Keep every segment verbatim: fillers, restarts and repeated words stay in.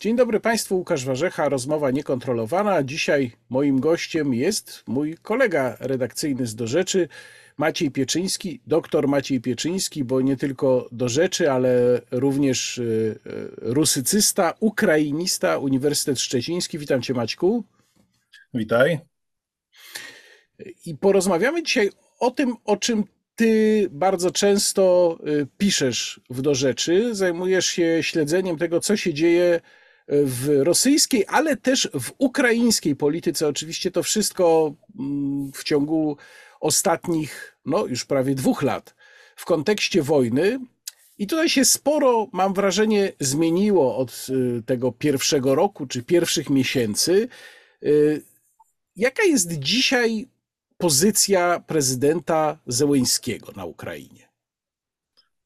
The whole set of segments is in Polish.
Dzień dobry Państwu, Łukasz Warzecha, Rozmowa Niekontrolowana. Dzisiaj moim gościem jest mój kolega redakcyjny z Do Rzeczy, Maciej Pieczyński, doktor Maciej Pieczyński, bo nie tylko Do Rzeczy, ale również rusycysta, ukrainista, Uniwersytet Szczeciński. Witam Cię, Maćku. Witaj. I porozmawiamy dzisiaj o tym, o czym Ty bardzo często piszesz w Do Rzeczy, zajmujesz się śledzeniem tego, co się dzieje w rosyjskiej, ale też w ukraińskiej polityce. Oczywiście to wszystko w ciągu ostatnich, no już prawie dwóch lat, w kontekście wojny. I tutaj się sporo, mam wrażenie, zmieniło od tego pierwszego roku czy pierwszych miesięcy. Jaka jest dzisiaj pozycja prezydenta Zełenskiego na Ukrainie?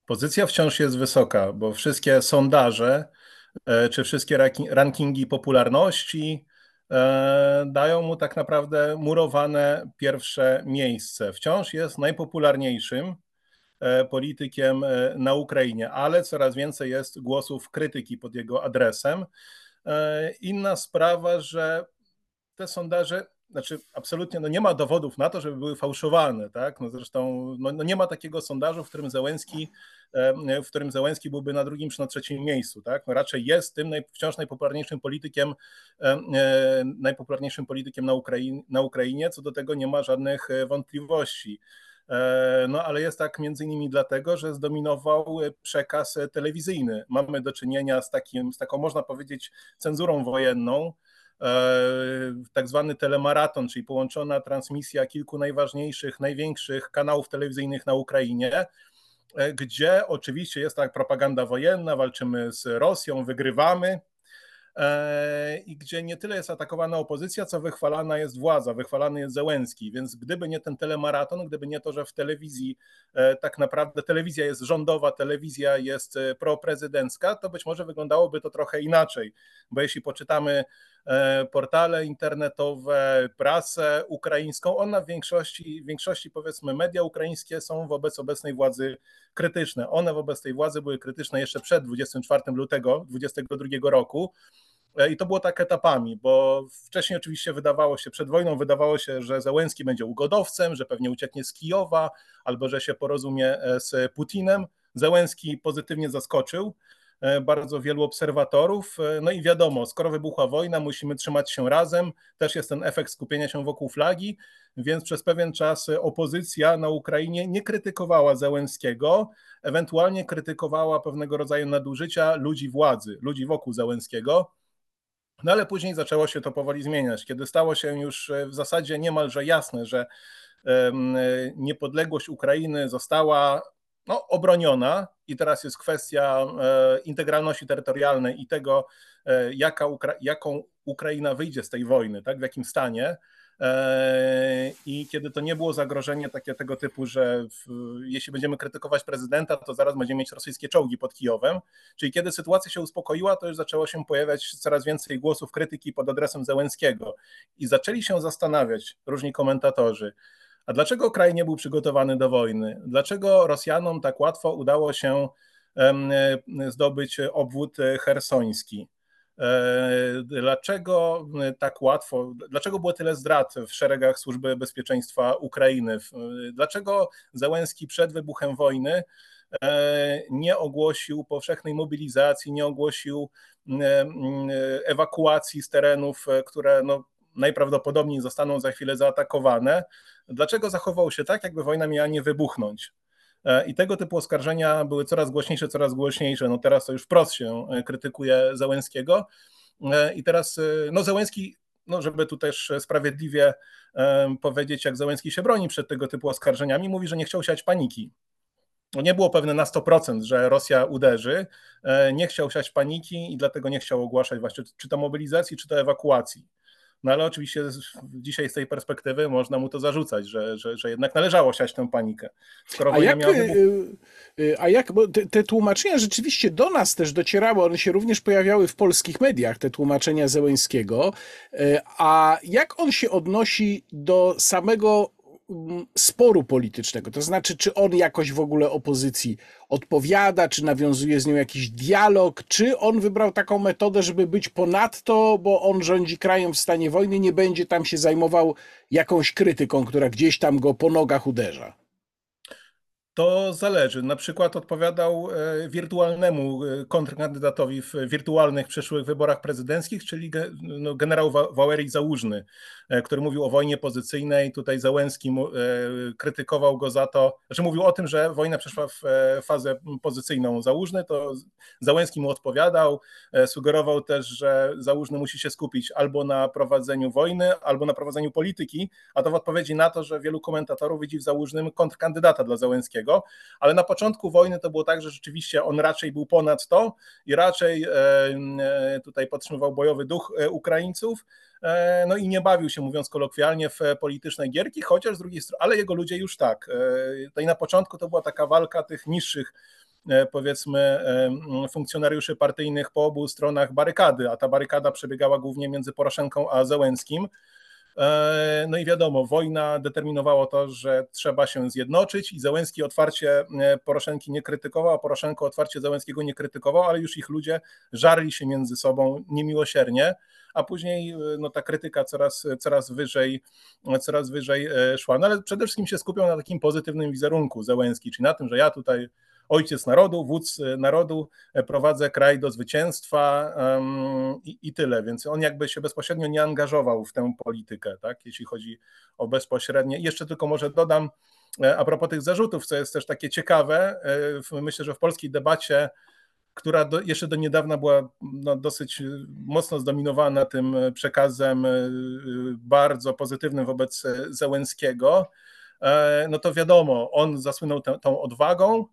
Pozycja wciąż jest wysoka, bo wszystkie sondaże czy wszystkie rankingi popularności dają mu tak naprawdę murowane pierwsze miejsce. Wciąż jest najpopularniejszym politykiem na Ukrainie, ale coraz więcej jest głosów krytyki pod jego adresem. Inna sprawa, że te sondaże, znaczy absolutnie no nie ma dowodów na to, żeby były fałszowane, tak? No zresztą no, no nie ma takiego sondażu, w którym Zełenski, w którym Zełenski byłby na drugim czy na trzecim miejscu, tak? No raczej jest tym naj, wciąż najpopularniejszym politykiem, najpopularniejszym politykiem na Ukrainie, na Ukrainie, co do tego nie ma żadnych wątpliwości. No ale jest tak między innymi dlatego, że zdominował przekaz telewizyjny. Mamy do czynienia z takim, z taką, można powiedzieć, cenzurą wojenną, tak zwany telemaraton, czyli połączona transmisja kilku najważniejszych, największych kanałów telewizyjnych na Ukrainie, gdzie oczywiście jest tak propaganda wojenna, walczymy z Rosją, wygrywamy i gdzie nie tyle jest atakowana opozycja, co wychwalana jest władza, wychwalany jest Zełenski. Więc gdyby nie ten telemaraton, gdyby nie to, że w telewizji tak naprawdę telewizja jest rządowa, telewizja jest proprezydencka, to być może wyglądałoby to trochę inaczej, bo jeśli poczytamy portale internetowe, prasę ukraińską, ona w większości, w większości powiedzmy media ukraińskie są wobec obecnej władzy krytyczne. One wobec tej władzy były krytyczne jeszcze przed dwudziestego czwartego lutego dwudziestego drugiego roku i to było tak etapami, bo wcześniej oczywiście wydawało się, przed wojną wydawało się, że Zełenski będzie ugodowcem, że pewnie ucieknie z Kijowa albo że się porozumie z Putinem. Zełenski pozytywnie zaskoczył bardzo wielu obserwatorów. No i wiadomo, skoro wybuchła wojna, musimy trzymać się razem. Też jest ten efekt skupienia się wokół flagi, więc przez pewien czas opozycja na Ukrainie nie krytykowała Zełenskiego, ewentualnie krytykowała pewnego rodzaju nadużycia ludzi władzy, ludzi wokół Zełenskiego. No ale później zaczęło się to powoli zmieniać, kiedy stało się już w zasadzie niemalże jasne, że um, niepodległość Ukrainy została no, obroniona i teraz jest kwestia e, integralności terytorialnej i tego, e, jaka Ukra- jaką Ukraina wyjdzie z tej wojny, tak, w jakim stanie. E, I kiedy to nie było zagrożenie takie tego typu, że w, jeśli będziemy krytykować prezydenta, to zaraz będziemy mieć rosyjskie czołgi pod Kijowem. Czyli kiedy sytuacja się uspokoiła, to już zaczęło się pojawiać coraz więcej głosów krytyki pod adresem Zełenskiego. I zaczęli się zastanawiać różni komentatorzy, a dlaczego kraj nie był przygotowany do wojny? Dlaczego Rosjanom tak łatwo udało się zdobyć obwód chersoński? Dlaczego tak łatwo? Dlaczego było tyle zdrad w szeregach Służby Bezpieczeństwa Ukrainy? Dlaczego Zełenski przed wybuchem wojny nie ogłosił powszechnej mobilizacji, nie ogłosił ewakuacji z terenów, które no, najprawdopodobniej zostaną za chwilę zaatakowane? Dlaczego zachował się tak, jakby wojna miała nie wybuchnąć? I tego typu oskarżenia były coraz głośniejsze, coraz głośniejsze. No teraz to już wprost się krytykuje Zełenskiego. I teraz no Zełenski, no żeby tu też sprawiedliwie powiedzieć, jak Zełenski się broni przed tego typu oskarżeniami, mówi, że nie chciał siać paniki. Nie było pewne na sto procent, że Rosja uderzy. Nie chciał siać paniki i dlatego nie chciał ogłaszać właśnie czy to mobilizacji, czy to ewakuacji. No ale oczywiście dzisiaj z tej perspektywy można mu to zarzucać, że, że, że jednak należało siać tę panikę. Skoro a, jak, miała... a jak, bo te, te tłumaczenia rzeczywiście do nas też docierały, one się również pojawiały w polskich mediach, te tłumaczenia Zełenskiego. A jak on się odnosi do samego sporu politycznego, to znaczy czy on jakoś w ogóle opozycji odpowiada, czy nawiązuje z nią jakiś dialog, czy on wybrał taką metodę, żeby być ponadto, bo on rządzi krajem w stanie wojny, nie będzie tam się zajmował jakąś krytyką, która gdzieś tam go po nogach uderza. To zależy. Na przykład odpowiadał wirtualnemu kontrkandydatowi w wirtualnych przyszłych wyborach prezydenckich, czyli generał Wałerij Załużny, który mówił o wojnie pozycyjnej. Tutaj Zełenski krytykował go za to, że mówił o tym, że wojna przeszła w fazę pozycyjną Załużny, to Zełenski mu odpowiadał, sugerował też, że Załużny musi się skupić albo na prowadzeniu wojny, albo na prowadzeniu polityki, a to w odpowiedzi na to, że wielu komentatorów widzi w Załużnym kontrkandydata dla Zełenskiego. Ale na początku wojny to było tak, że rzeczywiście on raczej był ponad to i raczej tutaj podtrzymywał bojowy duch Ukraińców, no i nie bawił się, mówiąc kolokwialnie, w polityczne gierki, chociaż z drugiej strony, ale jego ludzie już tak. I na początku to była taka walka tych niższych, powiedzmy, funkcjonariuszy partyjnych po obu stronach barykady, a ta barykada przebiegała głównie między Poroszenką a Zełenskim. No i wiadomo, wojna determinowała to, że trzeba się zjednoczyć i Zełenski otwarcie Poroszenki nie krytykował, a Poroszenko otwarcie Zełenskiego nie krytykował, ale już ich ludzie żarli się między sobą niemiłosiernie, a później no, ta krytyka coraz, coraz, wyżej, coraz wyżej szła. No ale przede wszystkim się skupiał na takim pozytywnym wizerunku Zełenski, czyli na tym, że ja tutaj ojciec narodu, wódz narodu, prowadzę kraj do zwycięstwa um, i, i tyle. Więc on jakby się bezpośrednio nie angażował w tę politykę, tak? Jeśli chodzi o bezpośrednie. I jeszcze tylko może dodam a propos tych zarzutów, co jest też takie ciekawe. Myślę, że w polskiej debacie, która do, jeszcze do niedawna była no, dosyć mocno zdominowana tym przekazem bardzo pozytywnym wobec Zełenskiego, no to wiadomo, on zasłynął t- tą odwagą,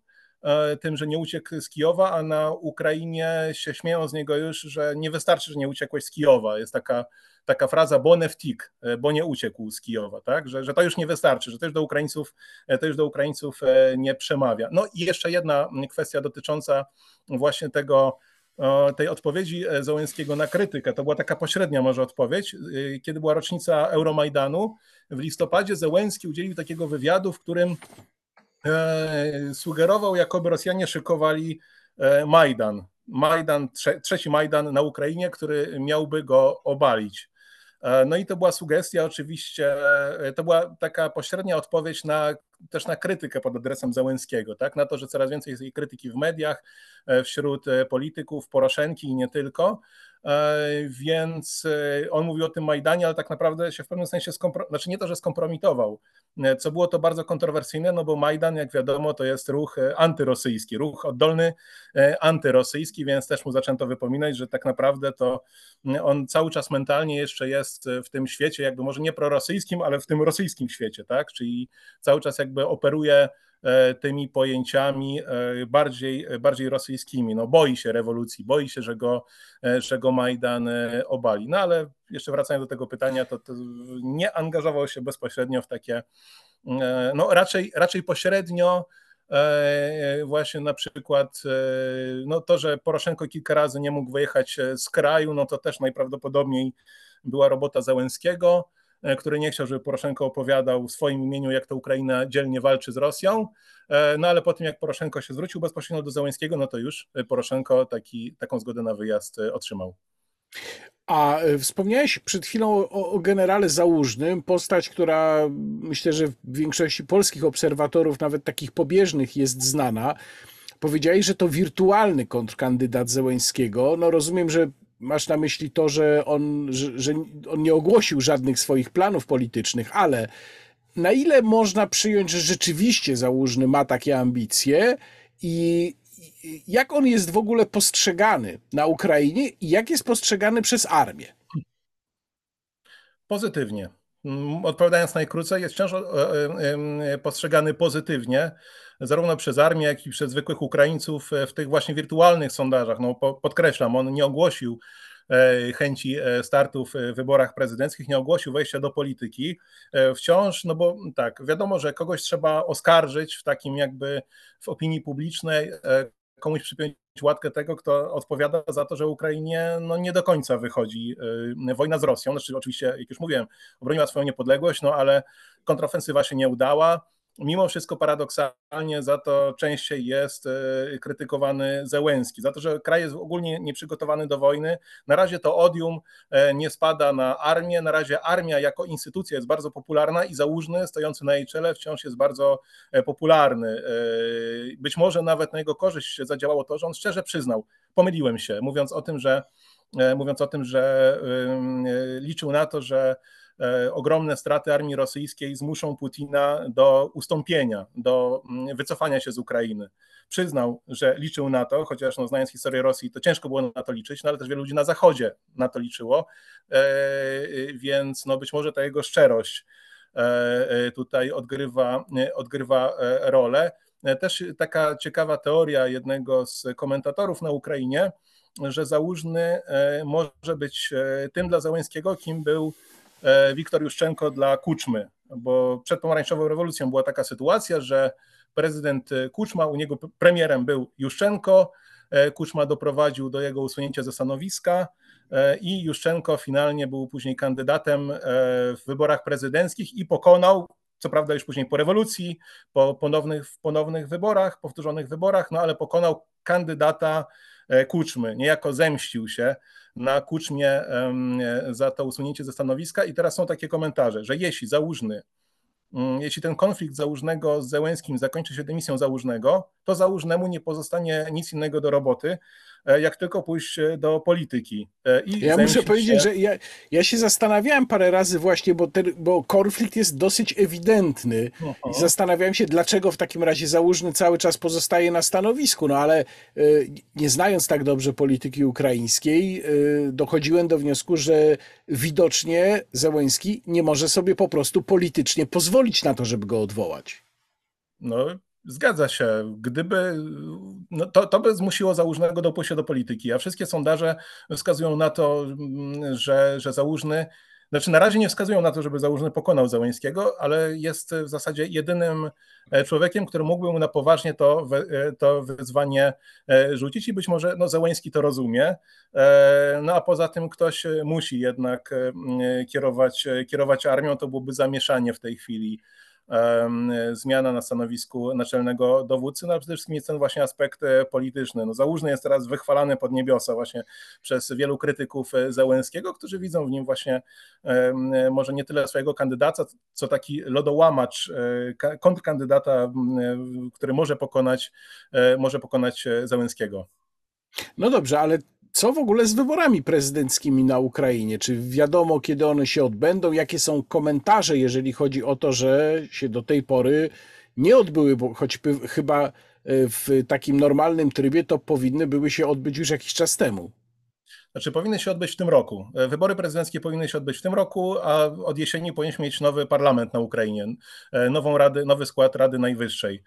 tym, że nie uciekł z Kijowa, a na Ukrainie się śmieją z niego już, że nie wystarczy, że nie uciekłeś z Kijowa. Jest taka, taka fraza "bon wtik", bo nie uciekł z Kijowa, tak? Że, że to już nie wystarczy, że to już do Ukraińców, to już do Ukraińców nie przemawia. No i jeszcze jedna kwestia dotycząca właśnie tego, tej odpowiedzi Zełenskiego na krytykę. To była taka pośrednia może odpowiedź. Kiedy była rocznica Euromajdanu, w listopadzie Zełenski udzielił takiego wywiadu, w którym sugerował, jakoby Rosjanie szykowali Majdan, Majdan, trzeci Majdan na Ukrainie, który miałby go obalić. No i to była sugestia oczywiście, to była taka pośrednia odpowiedź na, też na krytykę pod adresem Zełenskiego, tak? Na to, że coraz więcej jest jej krytyki w mediach, wśród polityków, Poroszenki i nie tylko. Więc on mówił o tym Majdanie, ale tak naprawdę się w pewnym sensie, skompro... znaczy nie to, że skompromitował, co było to bardzo kontrowersyjne, no bo Majdan, jak wiadomo, to jest ruch antyrosyjski, ruch oddolny antyrosyjski, więc też mu zaczęto wypominać, że tak naprawdę to on cały czas mentalnie jeszcze jest w tym świecie, jakby może nie prorosyjskim, ale w tym rosyjskim świecie, tak? Czyli cały czas jakby operuje tymi pojęciami bardziej, bardziej rosyjskimi. No boi się rewolucji, boi się, że go, że go Majdan obali. No ale jeszcze wracając do tego pytania, to, to nie angażował się bezpośrednio w takie, no raczej, raczej pośrednio właśnie na przykład no to, że Poroszenko kilka razy nie mógł wyjechać z kraju, no to też najprawdopodobniej była robota Zełenskiego, który nie chciał, żeby Poroszenko opowiadał w swoim imieniu, jak to Ukraina dzielnie walczy z Rosją. No ale po tym, jak Poroszenko się zwrócił bezpośrednio do Zełenskiego, no to już Poroszenko taki, taką zgodę na wyjazd otrzymał. A wspomniałeś przed chwilą o, o generale Załużnym, postać, która myślę, że w większości polskich obserwatorów, nawet takich pobieżnych, jest znana. Powiedziałeś, że to wirtualny kontrkandydat Zełenskiego. No rozumiem, że masz na myśli to, że on, że, że on nie ogłosił żadnych swoich planów politycznych, ale na ile można przyjąć, że rzeczywiście Załużny ma takie ambicje i jak on jest w ogóle postrzegany na Ukrainie i jak jest postrzegany przez armię? Pozytywnie. Odpowiadając najkrócej, jest wciąż postrzegany pozytywnie zarówno przez armię, jak i przez zwykłych Ukraińców w tych właśnie wirtualnych sondażach. No, podkreślam, on nie ogłosił chęci startu w wyborach prezydenckich, nie ogłosił wejścia do polityki. Wciąż, no bo tak, wiadomo, że kogoś trzeba oskarżyć w takim jakby w opinii publicznej, komuś przypiąć łatkę tego, kto odpowiada za to, że Ukrainie no, nie do końca wychodzi wojna z Rosją. Znaczy, oczywiście, jak już mówiłem, obroniła swoją niepodległość, no ale kontrofensywa się nie udała. Mimo wszystko paradoksalnie za to częściej jest krytykowany Zełenski, za to, że kraj jest ogólnie nieprzygotowany do wojny. Na razie to odium nie spada na armię, na razie armia jako instytucja jest bardzo popularna i Załużny stojący na jej czele wciąż jest bardzo popularny. Być może nawet na jego korzyść zadziałało to, że on szczerze przyznał, pomyliłem się, mówiąc o tym, że, mówiąc o tym, że liczył na to, że ogromne straty armii rosyjskiej zmuszą Putina do ustąpienia, do wycofania się z Ukrainy. Przyznał, że liczył na to, chociaż no, znając historię Rosji, to ciężko było na to liczyć, no, ale też wielu ludzi na Zachodzie na to liczyło, więc no, być może ta jego szczerość tutaj odgrywa, odgrywa rolę. Też taka ciekawa teoria jednego z komentatorów na Ukrainie, że Załużny może być tym dla Zełenskiego, kim był Wiktor Juszczenko dla Kuczmy, bo przed Pomarańczową Rewolucją była taka sytuacja, że prezydent Kuczma, u niego premierem był Juszczenko, Kuczma doprowadził do jego usunięcia ze stanowiska i Juszczenko finalnie był później kandydatem w wyborach prezydenckich i pokonał, co prawda już później po rewolucji, po ponownych, ponownych wyborach, powtórzonych wyborach, no ale pokonał kandydata Kuczmy, niejako zemścił się na Kuczmie za to usunięcie ze stanowiska i teraz są takie komentarze, że jeśli Załużny, jeśli ten konflikt Załużnego z Zełenskim zakończy się dymisją Załużnego, to Załużnemu nie pozostanie nic innego do roboty, jak tylko pójść do polityki. I ja muszę powiedzieć, się... że ja, ja się zastanawiałem parę razy właśnie, bo, ten, bo konflikt jest dosyć ewidentny. Aha. I zastanawiałem się, dlaczego w takim razie Załużny cały czas pozostaje na stanowisku, no ale nie znając tak dobrze polityki ukraińskiej, dochodziłem do wniosku, że widocznie Zełenski nie może sobie po prostu politycznie pozwolić na to, żeby go odwołać. No. Zgadza się. Gdyby, no to, to by zmusiło Załużnego do pójścia do polityki, a wszystkie sondaże wskazują na to, że, że Załużny, znaczy na razie nie wskazują na to, żeby Załużny pokonał Zełenskiego, ale jest w zasadzie jedynym człowiekiem, który mógłby mu na poważnie to, to wyzwanie rzucić i być może no, Zełenski to rozumie, no a poza tym ktoś musi jednak kierować, kierować armią, to byłoby zamieszanie w tej chwili. Zmiana na stanowisku naczelnego dowódcy, no ale przede wszystkim jest ten właśnie aspekt polityczny. No, Załużny jest teraz wychwalany pod niebiosa właśnie przez wielu krytyków Zełenskiego, którzy widzą w nim właśnie może nie tyle swojego kandydata, co taki lodołamacz, kontrkandydata, który może pokonać, może pokonać Zełenskiego. No dobrze, ale co w ogóle z wyborami prezydenckimi na Ukrainie? Czy wiadomo, kiedy one się odbędą? Jakie są komentarze, jeżeli chodzi o to, że się do tej pory nie odbyły, bo choć chyba w takim normalnym trybie to powinny były się odbyć już jakiś czas temu? Znaczy powinny się odbyć w tym roku. Wybory prezydenckie powinny się odbyć w tym roku, a od jesieni powinniśmy mieć nowy parlament na Ukrainie, nową radę, nowy skład Rady Najwyższej.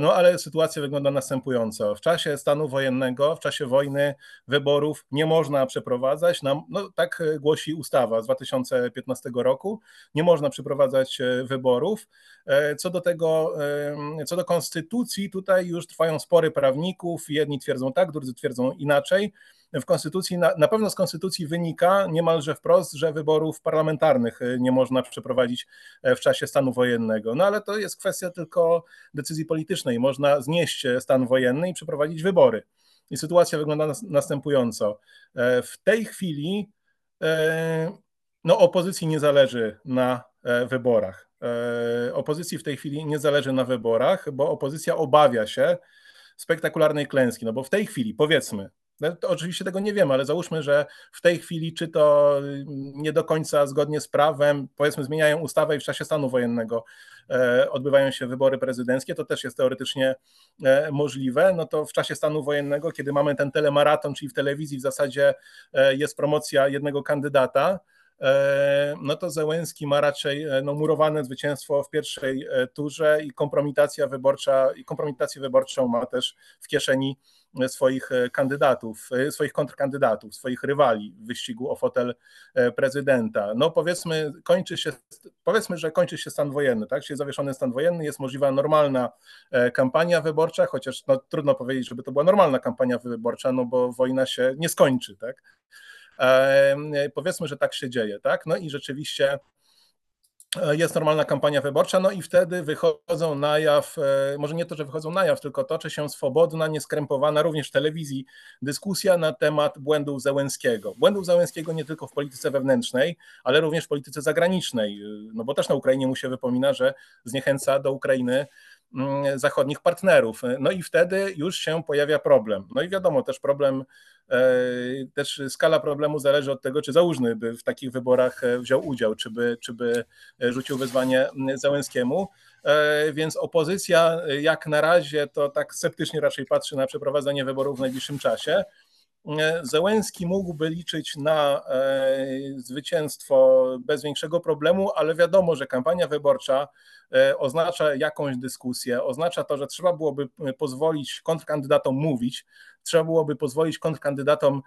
No ale sytuacja wygląda następująco. W czasie stanu wojennego, w czasie wojny wyborów nie można przeprowadzać, no, no tak głosi ustawa z dwa tysiące piętnastego roku, nie można przeprowadzać wyborów. Co do tego, co do konstytucji, tutaj już trwają spory prawników, jedni twierdzą tak, drudzy twierdzą inaczej. W konstytucji, na, na pewno z konstytucji wynika niemalże wprost, że wyborów parlamentarnych nie można przeprowadzić w czasie stanu wojennego. No ale to jest kwestia tylko decyzji politycznej. Można znieść stan wojenny i przeprowadzić wybory. I sytuacja wygląda nas, następująco. W tej chwili no, opozycji nie zależy na wyborach. Opozycji w tej chwili nie zależy na wyborach, bo opozycja obawia się spektakularnej klęski. No bo w tej chwili, powiedzmy, to oczywiście tego nie wiemy, ale załóżmy, że w tej chwili czy to nie do końca zgodnie z prawem, powiedzmy zmieniają ustawę i w czasie stanu wojennego odbywają się wybory prezydenckie, to też jest teoretycznie możliwe, no to w czasie stanu wojennego, kiedy mamy ten telemaraton, czyli w telewizji w zasadzie jest promocja jednego kandydata, no to Zełenski ma raczej no, murowane zwycięstwo w pierwszej turze i kompromitacja wyborcza, i kompromitację wyborczą ma też w kieszeni swoich kandydatów, swoich kontrkandydatów, swoich rywali w wyścigu o fotel prezydenta. No powiedzmy, kończy się, powiedzmy, że kończy się stan wojenny, tak? Jest zawieszony stan wojenny, jest możliwa normalna kampania wyborcza, chociaż no, trudno powiedzieć, żeby to była normalna kampania wyborcza, no bo wojna się nie skończy, tak? E, powiedzmy, że tak się dzieje, tak? No i rzeczywiście jest normalna kampania wyborcza, no i wtedy wychodzą na jaw, może nie to, że wychodzą na jaw, tylko toczy się swobodna, nieskrępowana, również w telewizji, dyskusja na temat błędów Zełenskiego. Błędów Zełenskiego nie tylko w polityce wewnętrznej, ale również w polityce zagranicznej, no bo też na Ukrainie mu się wypomina, że zniechęca do Ukrainy zachodnich partnerów. No i wtedy już się pojawia problem. No i wiadomo, też problem, też skala problemu zależy od tego, czy Załużny by w takich wyborach wziął udział, czy by, czy by rzucił wyzwanie Zełenskiemu. Więc opozycja jak na razie to tak sceptycznie raczej patrzy na przeprowadzenie wyborów w najbliższym czasie. Zełenski mógłby liczyć na zwycięstwo bez większego problemu, ale wiadomo, że kampania wyborcza oznacza jakąś dyskusję, oznacza to, że trzeba byłoby pozwolić kontrkandydatom mówić, trzeba byłoby pozwolić kontrkandydatom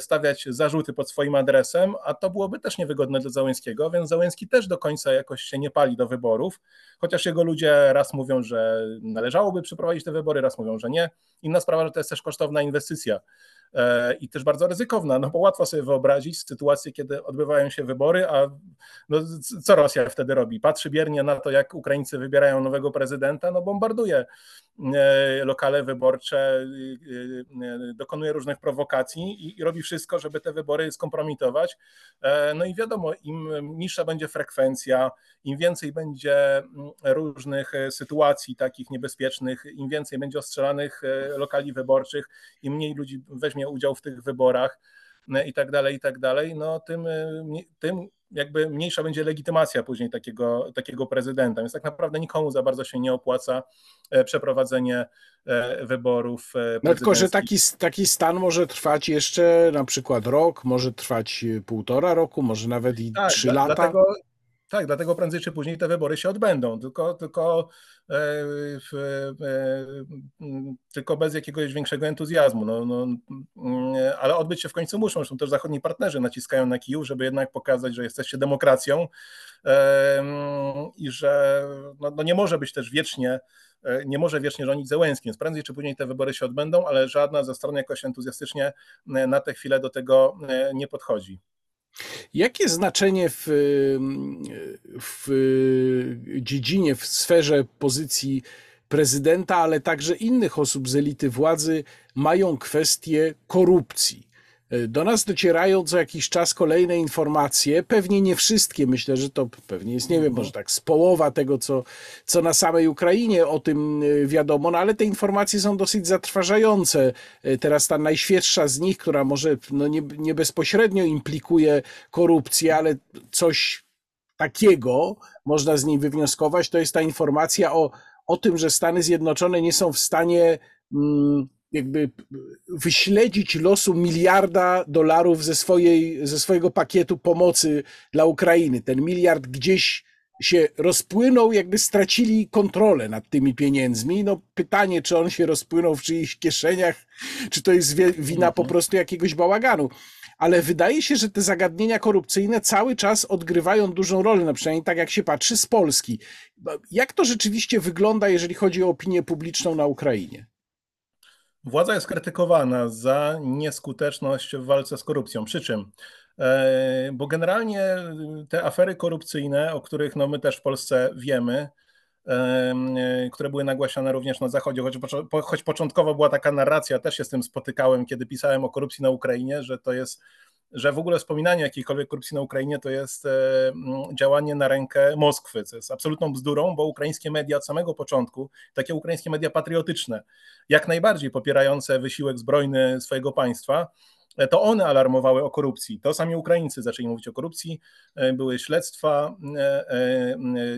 stawiać zarzuty pod swoim adresem, a to byłoby też niewygodne dla Zełenskiego, więc Zełenski też do końca jakoś się nie pali do wyborów, chociaż jego ludzie raz mówią, że należałoby przeprowadzić te wybory, raz mówią, że nie. Inna sprawa, że to jest też kosztowna inwestycja i też bardzo ryzykowna, no bo łatwo sobie wyobrazić sytuację, kiedy odbywają się wybory, a no, co Rosja wtedy robi? Patrzy biernie na to, jak Ukraińcy wybierają nowego prezydenta, no bombarduje lokale wyborcze, dokonuje różnych prowokacji i, i robi wszystko, żeby te wybory skompromitować. No i wiadomo, im niższa będzie frekwencja, im więcej będzie różnych sytuacji takich niebezpiecznych, im więcej będzie ostrzelanych lokali wyborczych, im mniej ludzi weźmie udział w tych wyborach i tak dalej, i tak dalej, no tym, tym jakby mniejsza będzie legitymacja później takiego, takiego prezydenta, więc tak naprawdę nikomu za bardzo się nie opłaca przeprowadzenie wyborów prezydenckich. No tylko, że taki, taki stan może trwać jeszcze na przykład rok, może trwać półtora roku, może nawet i tak, trzy lata. Dlatego... Tak, dlatego prędzej czy później te wybory się odbędą, tylko, tylko, e, e, tylko bez jakiegoś większego entuzjazmu. No, no, ale odbyć się w końcu muszą, zresztą też zachodni partnerzy naciskają na kijów, żeby jednak pokazać, że jesteście demokracją e, i że no, no nie może być też wiecznie, nie może wiecznie rządzić Zełenski, więc prędzej czy później te wybory się odbędą, ale żadna ze stron jakoś entuzjastycznie na tę chwilę do tego nie podchodzi. Jakie znaczenie w, w dziedzinie, w sferze pozycji prezydenta, ale także innych osób z elity władzy mają kwestie korupcji? Do nas docierają co jakiś czas kolejne informacje, pewnie nie wszystkie, myślę, że to pewnie jest, nie wiem, może tak z połowa tego, co, co na samej Ukrainie o tym wiadomo, no ale te informacje są dosyć zatrważające. Teraz ta najświeższa z nich, która może no nie, nie bezpośrednio implikuje korupcję, ale coś takiego można z niej wywnioskować, to jest ta informacja o, o tym, że Stany Zjednoczone nie są w stanie... Mm, jakby wyśledzić losu miliarda dolarów ze, swojej, ze swojego pakietu pomocy dla Ukrainy. Ten miliard gdzieś się rozpłynął, jakby stracili kontrolę nad tymi pieniędzmi. No pytanie, czy on się rozpłynął w czyichś kieszeniach, czy to jest wina po prostu jakiegoś bałaganu. Ale wydaje się, że te zagadnienia korupcyjne cały czas odgrywają dużą rolę, no przynajmniej tak jak się patrzy z Polski. Jak to rzeczywiście wygląda, jeżeli chodzi o opinię publiczną na Ukrainie? Władza jest krytykowana za nieskuteczność w walce z korupcją. Przy czym? Bo generalnie te afery korupcyjne, o których no my też w Polsce wiemy, które były nagłaśniane również na Zachodzie, choć, choć początkowo była taka narracja, też się z tym spotykałem, kiedy pisałem o korupcji na Ukrainie, że to jest, że w ogóle wspominanie jakiejkolwiek korupcji na Ukrainie to jest działanie na rękę Moskwy, co jest absolutną bzdurą, bo ukraińskie media od samego początku, takie ukraińskie media patriotyczne, jak najbardziej popierające wysiłek zbrojny swojego państwa, to one alarmowały o korupcji. To sami Ukraińcy zaczęli mówić o korupcji. Były śledztwa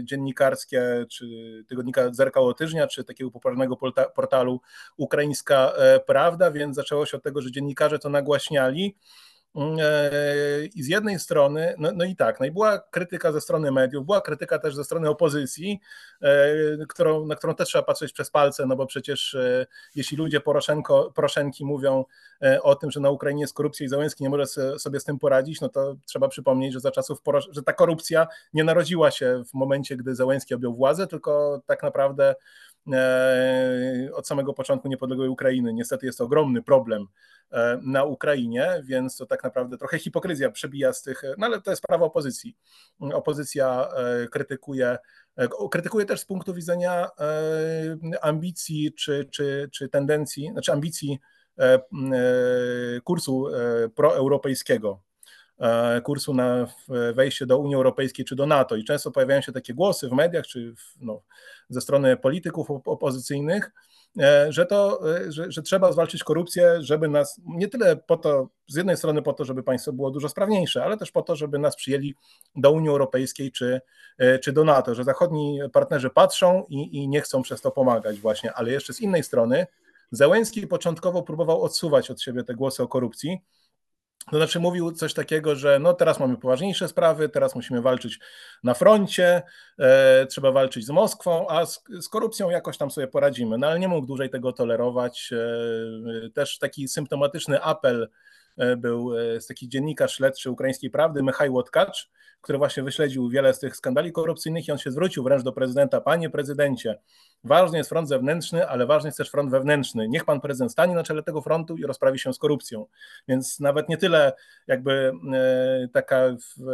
dziennikarskie, czy tygodnika Zerkało Tyżnia, czy takiego popularnego portalu Ukraińska Prawda, więc zaczęło się od tego, że dziennikarze to nagłaśniali. I z jednej strony, no, no i tak, no i była krytyka ze strony mediów, była krytyka też ze strony opozycji, którą, na którą też trzeba patrzeć przez palce, no bo przecież jeśli ludzie Poroszenko, Poroszenki mówią o tym, że na Ukrainie jest korupcja i Zełenski nie może sobie z tym poradzić, no to trzeba przypomnieć, że za czasów Porosz- że ta korupcja nie narodziła się w momencie, gdy Zełenski objął władzę, tylko tak naprawdę od samego początku niepodległej Ukrainy. Niestety jest to ogromny problem na Ukrainie, więc to tak naprawdę trochę hipokryzja przebija z tych, no ale to jest sprawa opozycji. Opozycja krytykuje, krytykuje też z punktu widzenia ambicji czy, czy, czy tendencji, znaczy ambicji kursu proeuropejskiego, kursu na wejście do Unii Europejskiej czy do NATO i często pojawiają się takie głosy w mediach czy w, no, ze strony polityków opozycyjnych, że, to, że, że trzeba zwalczyć korupcję, żeby nas, nie tyle po to, z jednej strony po to, żeby państwo było dużo sprawniejsze, ale też po to, żeby nas przyjęli do Unii Europejskiej czy, czy do NATO, że zachodni partnerzy patrzą i, i nie chcą przez to pomagać właśnie, ale jeszcze z innej strony Zełenski początkowo próbował odsuwać od siebie te głosy o korupcji. To znaczy mówił coś takiego, że no teraz mamy poważniejsze sprawy, teraz musimy walczyć na froncie, e, trzeba walczyć z Moskwą, a z, z korupcją jakoś tam sobie poradzimy. No ale nie mógł dłużej tego tolerować. E, też taki symptomatyczny apel e, był z taki dziennikarz śledczy Ukraińskiej Prawdy, Mychajło Tkacz, który właśnie wyśledził wiele z tych skandali korupcyjnych i on się zwrócił wręcz do prezydenta. Panie prezydencie, ważny jest front zewnętrzny, ale ważny jest też front wewnętrzny. Niech pan prezydent stanie na czele tego frontu i rozprawi się z korupcją. Więc nawet nie tyle jakby taka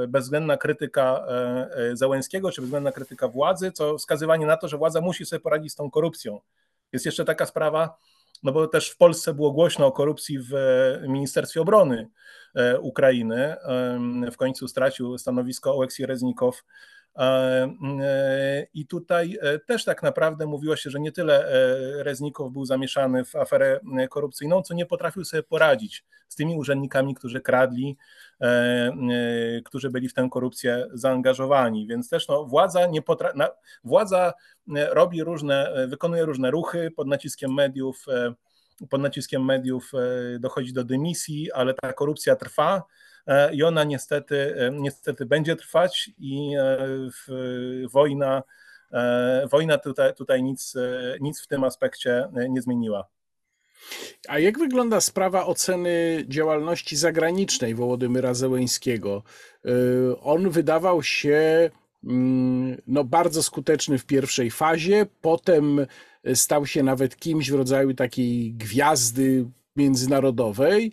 bezwzględna krytyka Zełenskiego, czy bezwzględna krytyka władzy, co wskazywanie na to, że władza musi sobie poradzić z tą korupcją. Jest jeszcze taka sprawa, no bo też w Polsce było głośno o korupcji w Ministerstwie Obrony Ukrainy. W końcu stracił stanowisko Ołeksij Reznikow. I tutaj też tak naprawdę mówiło się, że nie tyle Reznikow był zamieszany w aferę korupcyjną, co nie potrafił sobie poradzić z tymi urzędnikami, którzy kradli, którzy byli w tę korupcję zaangażowani. Więc też no, władza, nie potra- na, władza robi różne, wykonuje różne ruchy pod naciskiem mediów, pod naciskiem mediów dochodzi do dymisji, ale ta korupcja trwa. I ona niestety, niestety będzie trwać i w, wojna, wojna tutaj, tutaj nic, nic w tym aspekcie nie zmieniła. A jak wygląda sprawa oceny działalności zagranicznej Wołodymyra Zełenskiego? On wydawał się no, bardzo skuteczny w pierwszej fazie, potem stał się nawet kimś w rodzaju takiej gwiazdy międzynarodowej.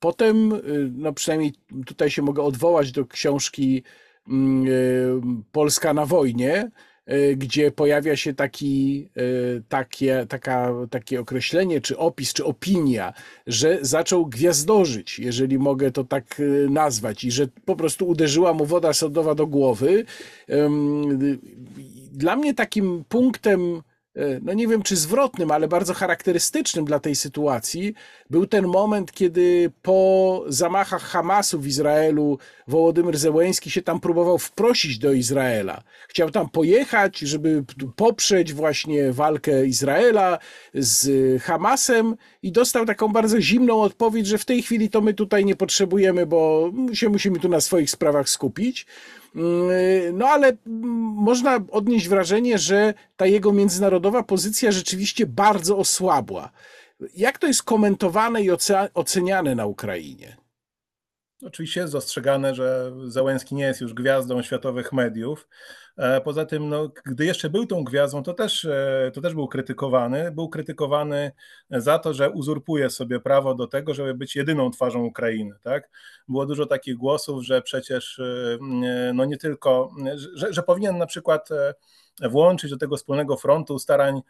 Potem, no przynajmniej tutaj się mogę odwołać do książki Polska na wojnie, gdzie pojawia się taki, takie, taka, takie określenie, czy opis, czy opinia, że zaczął gwiazdożyć, jeżeli mogę to tak nazwać, i że po prostu uderzyła mu woda sodowa do głowy. Dla mnie takim punktem, no nie wiem czy zwrotnym, ale bardzo charakterystycznym dla tej sytuacji był ten moment, kiedy po zamachach Hamasu w Izraelu Wołodymyr Zełenski się tam próbował wprosić do Izraela. Chciał tam pojechać, żeby poprzeć właśnie walkę Izraela z Hamasem i dostał taką bardzo zimną odpowiedź, że w tej chwili to my tutaj nie potrzebujemy, bo się musimy tu na swoich sprawach skupić. No ale można odnieść wrażenie, że ta jego międzynarodowa pozycja rzeczywiście bardzo osłabła. Jak to jest komentowane i oceniane na Ukrainie? Oczywiście jest dostrzegane, że Zełenski nie jest już gwiazdą światowych mediów. Poza tym, no, gdy jeszcze był tą gwiazdą, to też, to też był krytykowany. Był krytykowany za to, że uzurpuje sobie prawo do tego, żeby być jedyną twarzą Ukrainy. Tak? Było dużo takich głosów, że przecież no, nie tylko, że, że powinien na przykład włączyć do tego wspólnego frontu starań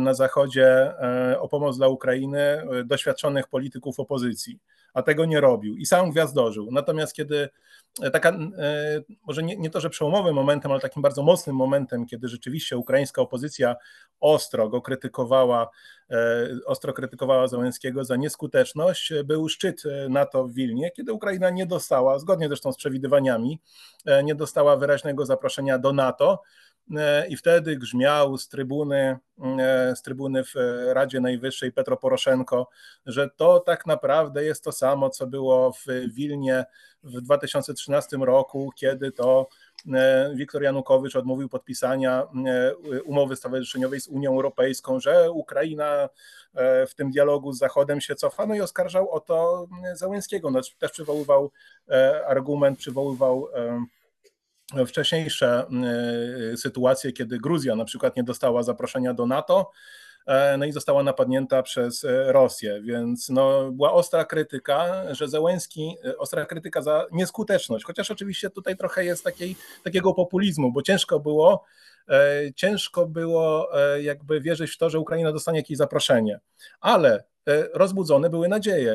na Zachodzie o pomoc dla Ukrainy doświadczonych polityków opozycji, a tego nie robił i sam gwiazdożył. Natomiast kiedy taka, może nie, nie to, że przełomowym momentem, ale takim bardzo mocnym momentem, kiedy rzeczywiście ukraińska opozycja ostro go krytykowała, ostro krytykowała Zełenskiego za nieskuteczność, był szczyt NATO w Wilnie, kiedy Ukraina nie dostała, zgodnie zresztą z przewidywaniami, nie dostała wyraźnego zaproszenia do NATO, i wtedy grzmiał z trybuny, z trybuny w Radzie Najwyższej Petro Poroszenko, że to tak naprawdę jest to samo, co było w Wilnie w dwa tysiące trzynastym roku, kiedy to Wiktor Janukowycz odmówił podpisania umowy stowarzyszeniowej z Unią Europejską, że Ukraina w tym dialogu z Zachodem się cofa, no i oskarżał o to Zełenskiego. No, też przywoływał argument, przywoływał wcześniejsze sytuacje, kiedy Gruzja na przykład nie dostała zaproszenia do NATO, no i została napadnięta przez Rosję, więc no, była ostra krytyka, że Zełenski, ostra krytyka za nieskuteczność, chociaż oczywiście tutaj trochę jest takiej, takiego populizmu, bo ciężko było, e, ciężko było e, jakby wierzyć w to, że Ukraina dostanie jakieś zaproszenie, ale e, rozbudzone były nadzieje,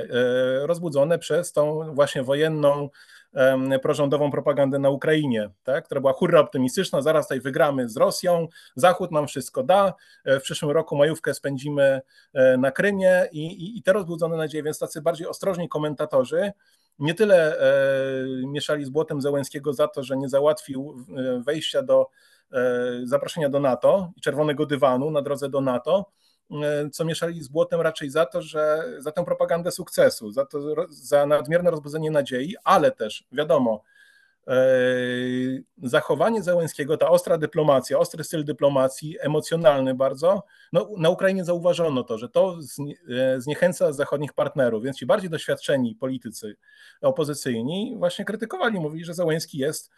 e, rozbudzone przez tą właśnie wojenną, prorządową propagandę na Ukrainie, tak? Która była hurra optymistyczna, zaraz tutaj wygramy z Rosją, Zachód nam wszystko da, w przyszłym roku majówkę spędzimy na Krymie i, i, i te rozbudzone nadzieje, więc tacy bardziej ostrożni komentatorzy nie tyle e, mieszali z błotem Zełenskiego za to, że nie załatwił wejścia do e, zaproszenia do NATO i czerwonego dywanu na drodze do NATO, co mieszali z błotem raczej za to, że za tę propagandę sukcesu, za, to, za nadmierne rozbudzenie nadziei, ale też wiadomo, yy, zachowanie Zełenskiego, ta ostra dyplomacja, ostry styl dyplomacji, emocjonalny bardzo, no, na Ukrainie zauważono to, że to znie, yy, zniechęca zachodnich partnerów, więc ci bardziej doświadczeni politycy opozycyjni właśnie krytykowali, mówili, że Zełenski jest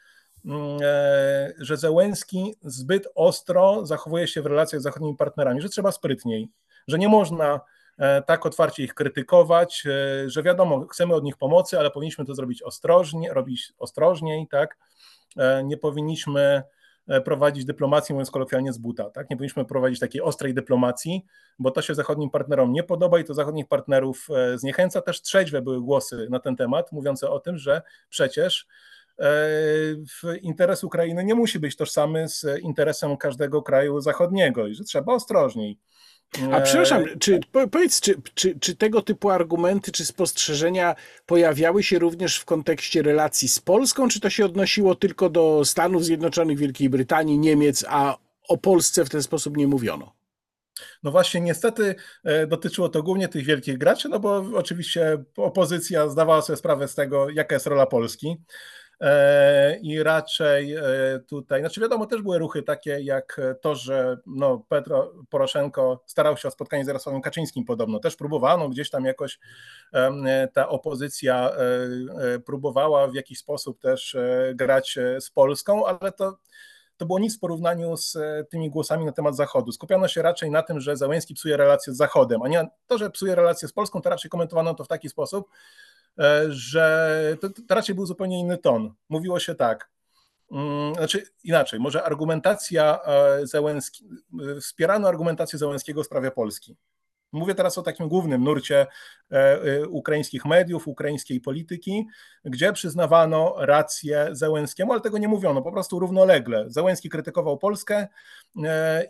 że Zełenski zbyt ostro zachowuje się w relacjach z zachodnimi partnerami, że trzeba sprytniej, że nie można tak otwarcie ich krytykować, że wiadomo, chcemy od nich pomocy, ale powinniśmy to zrobić ostrożnie, robić ostrożniej, tak? Nie powinniśmy prowadzić dyplomacji, mówiąc kolokwialnie, z buta, tak? Nie powinniśmy prowadzić takiej ostrej dyplomacji, bo to się zachodnim partnerom nie podoba i to zachodnich partnerów zniechęca. Też trzeźwe były głosy na ten temat, mówiące o tym, że przecież interes Ukrainy nie musi być tożsamy z interesem każdego kraju zachodniego i że trzeba ostrożniej. A przepraszam, czy, powiedz, czy, czy, czy tego typu argumenty, czy spostrzeżenia pojawiały się również w kontekście relacji z Polską, czy to się odnosiło tylko do Stanów Zjednoczonych, Wielkiej Brytanii, Niemiec, a o Polsce w ten sposób nie mówiono? No właśnie, niestety dotyczyło to głównie tych wielkich graczy, no bo oczywiście opozycja zdawała sobie sprawę z tego, jaka jest rola Polski. I raczej tutaj, znaczy wiadomo, też były ruchy takie jak to, że no Petro Poroszenko starał się o spotkanie z Jarosławem Kaczyńskim podobno, też próbowano gdzieś tam jakoś, ta opozycja próbowała w jakiś sposób też grać z Polską, ale to To było nic w porównaniu z tymi głosami na temat Zachodu. Skupiano się raczej na tym, że Zełenski psuje relacje z Zachodem, a nie to, że psuje relacje z Polską, to raczej komentowano to w taki sposób, że to, to raczej był zupełnie inny ton. Mówiło się tak, znaczy inaczej, może argumentacja Zełenski, wspierano argumentację Zełenskiego w sprawie Polski. Mówię teraz o takim głównym nurcie ukraińskich mediów, ukraińskiej polityki, gdzie przyznawano rację Zełenskiemu, ale tego nie mówiono, po prostu równolegle. Zełenski krytykował Polskę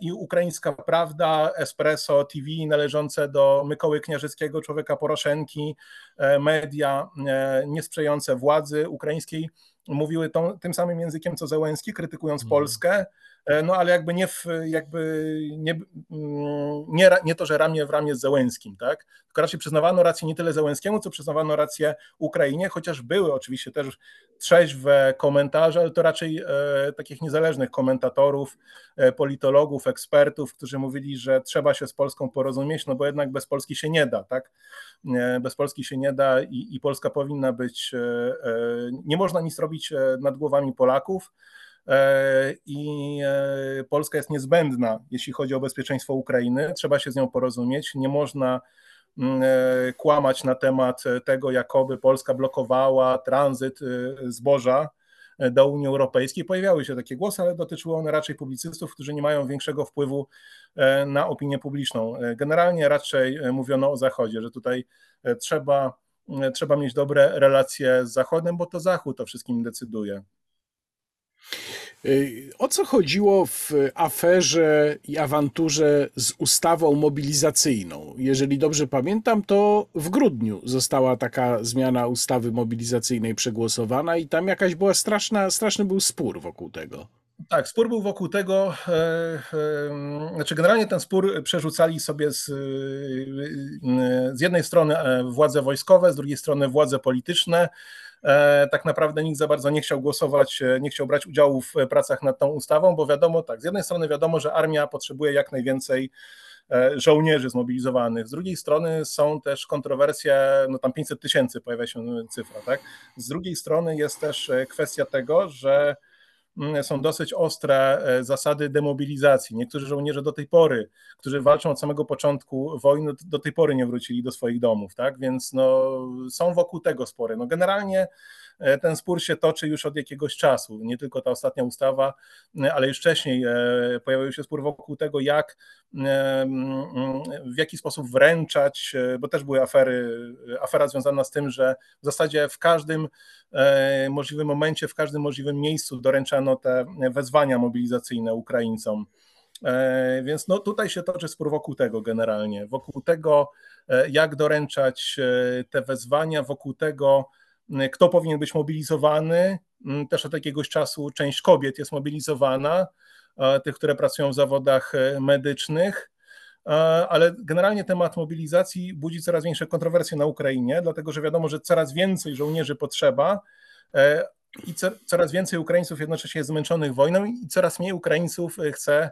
i Ukraińska Prawda, Espresso T V należące do Mykoły Kniażyckiego, człowieka Poroszenki, media niesprzyjające władzy ukraińskiej mówiły tą, tym samym językiem co Zełenski, krytykując hmm. Polskę, no ale jakby nie w, jakby nie, nie, nie to, że ramię w ramię z Zełenskim, tak? Tylko raczej przyznawano rację nie tyle Zełenskiemu, co przyznawano rację Ukrainie, chociaż były oczywiście też trzeźwe komentarze, ale to raczej e, takich niezależnych komentatorów, e, politologów, ekspertów, którzy mówili, że trzeba się z Polską porozumieć, no bo jednak bez Polski się nie da, tak? E, bez Polski się nie da i, i Polska powinna być, e, e, nie można nic robić nad głowami Polaków, i Polska jest niezbędna, jeśli chodzi o bezpieczeństwo Ukrainy. Trzeba się z nią porozumieć. Nie można kłamać na temat tego, jakoby Polska blokowała tranzyt zboża do Unii Europejskiej. Pojawiały się takie głosy, ale dotyczyły one raczej publicystów, którzy nie mają większego wpływu na opinię publiczną. Generalnie raczej mówiono o Zachodzie, że tutaj trzeba, trzeba mieć dobre relacje z Zachodem, bo to Zachód o wszystkim decyduje. O co chodziło w aferze i awanturze z ustawą mobilizacyjną? Jeżeli dobrze pamiętam, to w grudniu została taka zmiana ustawy mobilizacyjnej przegłosowana i tam jakaś była straszna, straszny był spór wokół tego. Tak, spór był wokół tego, znaczy generalnie ten spór przerzucali sobie z, z jednej strony władze wojskowe, z drugiej strony władze polityczne. Tak naprawdę nikt za bardzo nie chciał głosować, nie chciał brać udziału w pracach nad tą ustawą, bo wiadomo tak, z jednej strony wiadomo, że armia potrzebuje jak najwięcej żołnierzy zmobilizowanych. Z drugiej strony są też kontrowersje, no tam pięćset tysięcy pojawia się cyfra, tak? Z drugiej strony jest też kwestia tego, że są dosyć ostre zasady demobilizacji. Niektórzy żołnierze do tej pory, którzy walczą od samego początku wojny, do tej pory nie wrócili do swoich domów, tak? Więc no, są wokół tego spory. No, generalnie ten spór się toczy już od jakiegoś czasu. Nie tylko ta ostatnia ustawa, ale już wcześniej pojawił się spór wokół tego, jak, w jaki sposób wręczać, bo też były afery, afera związana z tym, że w zasadzie w każdym możliwym momencie, w każdym możliwym miejscu doręczano te wezwania mobilizacyjne Ukraińcom. Więc no tutaj się toczy spór wokół tego generalnie, wokół tego, jak doręczać te wezwania, wokół tego, kto powinien być mobilizowany. Też od jakiegoś czasu część kobiet jest mobilizowana, tych, które pracują w zawodach medycznych, ale generalnie temat mobilizacji budzi coraz większe kontrowersje na Ukrainie, dlatego że wiadomo, że coraz więcej żołnierzy potrzeba i coraz więcej Ukraińców jednocześnie jest zmęczonych wojną i coraz mniej Ukraińców chce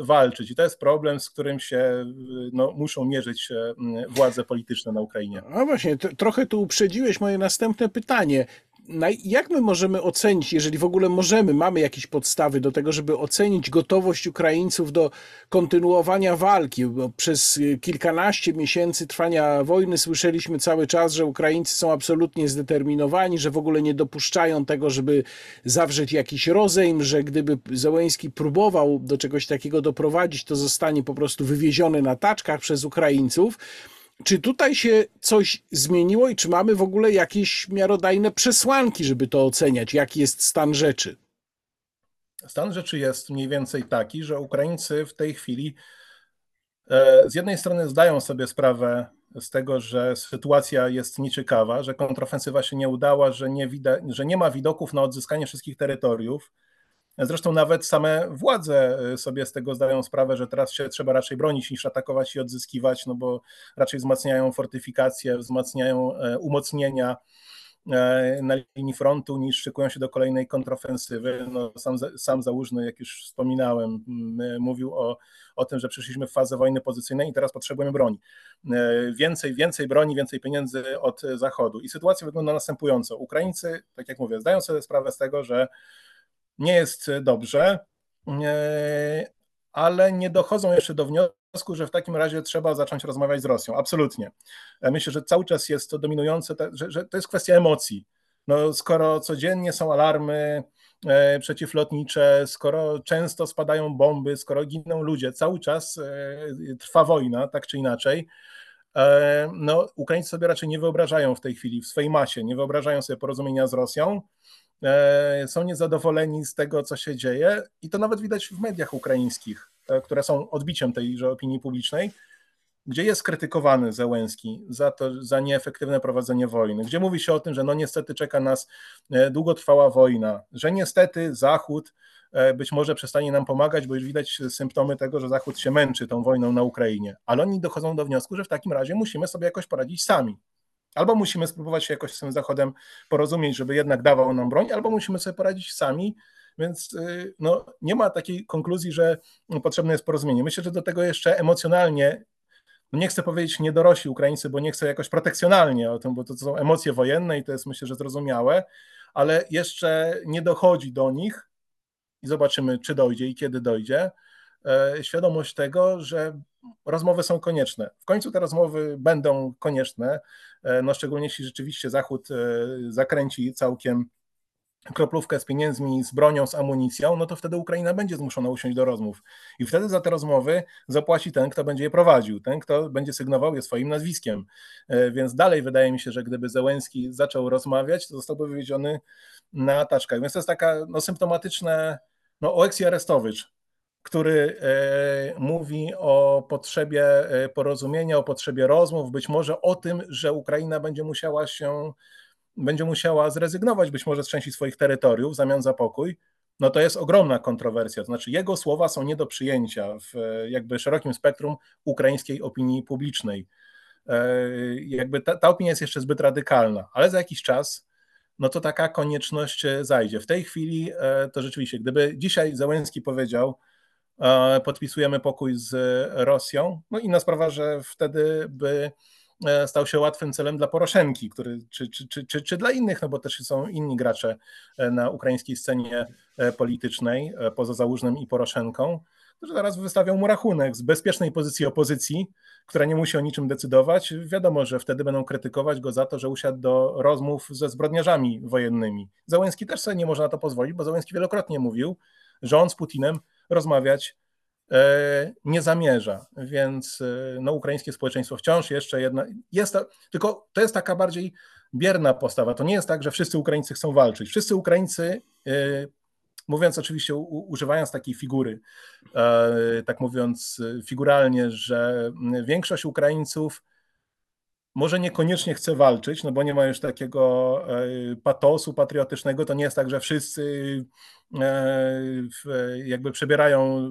walczyć. I to jest problem, z którym się no, muszą mierzyć władze polityczne na Ukrainie. No właśnie, trochę tu uprzedziłeś moje następne pytanie. Jak my możemy ocenić, jeżeli w ogóle możemy, mamy jakieś podstawy do tego, żeby ocenić gotowość Ukraińców do kontynuowania walki? Bo przez kilkanaście miesięcy trwania wojny słyszeliśmy cały czas, że Ukraińcy są absolutnie zdeterminowani, że w ogóle nie dopuszczają tego, żeby zawrzeć jakiś rozejm, że gdyby Zełenski próbował do czegoś takiego doprowadzić, to zostanie po prostu wywieziony na taczkach przez Ukraińców. Czy tutaj się coś zmieniło i czy mamy w ogóle jakieś miarodajne przesłanki, żeby to oceniać? Jaki jest stan rzeczy? Stan rzeczy jest mniej więcej taki, że Ukraińcy w tej chwili z jednej strony zdają sobie sprawę z tego, że sytuacja jest nieciekawa, że kontrofensywa się nie udała, że nie, widać, że nie ma widoków na odzyskanie wszystkich terytoriów. Zresztą nawet same władze sobie z tego zdają sprawę, że teraz się trzeba raczej bronić niż atakować i odzyskiwać, no bo raczej wzmacniają fortyfikacje, wzmacniają umocnienia na linii frontu niż szykują się do kolejnej kontrofensywy. No, sam, sam Załużny, jak już wspominałem, mówił o, o tym, że przeszliśmy w fazę wojny pozycyjnej i teraz potrzebujemy broni. Więcej, więcej broni, więcej pieniędzy od Zachodu. I sytuacja wygląda następująco. Ukraińcy, tak jak mówię, zdają sobie sprawę z tego, że nie jest dobrze, ale nie dochodzą jeszcze do wniosku, że w takim razie trzeba zacząć rozmawiać z Rosją. Absolutnie. Myślę, że cały czas jest to dominujące, że, że to jest kwestia emocji. No, skoro codziennie są alarmy przeciwlotnicze, skoro często spadają bomby, skoro giną ludzie, cały czas trwa wojna, tak czy inaczej, no, Ukraińcy sobie raczej nie wyobrażają w tej chwili, w swej masie, nie wyobrażają sobie porozumienia z Rosją. Są niezadowoleni z tego, co się dzieje i to nawet widać w mediach ukraińskich, które są odbiciem tejże opinii publicznej, gdzie jest krytykowany Zełenski za to, za nieefektywne prowadzenie wojny, gdzie mówi się o tym, że no niestety czeka nas długotrwała wojna, że niestety Zachód być może przestanie nam pomagać, bo już widać symptomy tego, że Zachód się męczy tą wojną na Ukrainie, ale oni dochodzą do wniosku, że w takim razie musimy sobie jakoś poradzić sami. Albo musimy spróbować się jakoś z tym Zachodem porozumieć, żeby jednak dawał nam broń, albo musimy sobie poradzić sami, więc no, nie ma takiej konkluzji, że potrzebne jest porozumienie. Myślę, że do tego jeszcze emocjonalnie, no nie chcę powiedzieć nie dorośli Ukraińcy, bo nie chcę jakoś protekcjonalnie o tym, bo to są emocje wojenne i to jest myślę, że zrozumiałe, ale jeszcze nie dochodzi do nich i zobaczymy, czy dojdzie i kiedy dojdzie, świadomość tego, że rozmowy są konieczne. W końcu te rozmowy będą konieczne, no szczególnie jeśli rzeczywiście Zachód zakręci całkiem kroplówkę z pieniędzmi, z bronią, z amunicją, no to wtedy Ukraina będzie zmuszona usiąść do rozmów. I wtedy za te rozmowy zapłaci ten, kto będzie je prowadził, ten, kto będzie sygnował je swoim nazwiskiem. Więc dalej wydaje mi się, że gdyby Zełenski zaczął rozmawiać, to zostałby wywieziony na taczkach. Więc to jest taka no, symptomatyczne, no Ołeksij Arestowycz, który mówi o potrzebie porozumienia, o potrzebie rozmów, być może o tym, że Ukraina będzie musiała się, będzie musiała zrezygnować być może z części swoich terytoriów w zamian za pokój. no to jest ogromna kontrowersja. To znaczy jego słowa są nie do przyjęcia w jakby szerokim spektrum ukraińskiej opinii publicznej. Jakby ta, ta opinia jest jeszcze zbyt radykalna, ale za jakiś czas no to taka konieczność zajdzie. W tej chwili to rzeczywiście, gdyby dzisiaj Zełenski powiedział, podpisujemy pokój z Rosją, no inna sprawa, że wtedy by stał się łatwym celem dla Poroszenki, który, czy, czy, czy, czy, czy dla innych, no bo też są inni gracze na ukraińskiej scenie politycznej, poza Załużnym i Poroszenką, którzy zaraz wystawią mu rachunek z bezpiecznej pozycji opozycji, która nie musi o niczym decydować. Wiadomo, że wtedy będą krytykować go za to, że usiadł do rozmów ze zbrodniarzami wojennymi. Zełenski też sobie nie może na to pozwolić, bo Zełenski wielokrotnie mówił, że on z Putinem rozmawiać nie zamierza, więc no, ukraińskie społeczeństwo wciąż jeszcze jedna, jest ta, tylko to jest taka bardziej bierna postawa, to nie jest tak, że wszyscy Ukraińcy chcą walczyć, wszyscy Ukraińcy, mówiąc oczywiście, u, używając takiej figury, tak mówiąc figuralnie, że większość Ukraińców może niekoniecznie chce walczyć, no bo nie ma już takiego patosu patriotycznego, to nie jest tak, że wszyscy jakby przebierają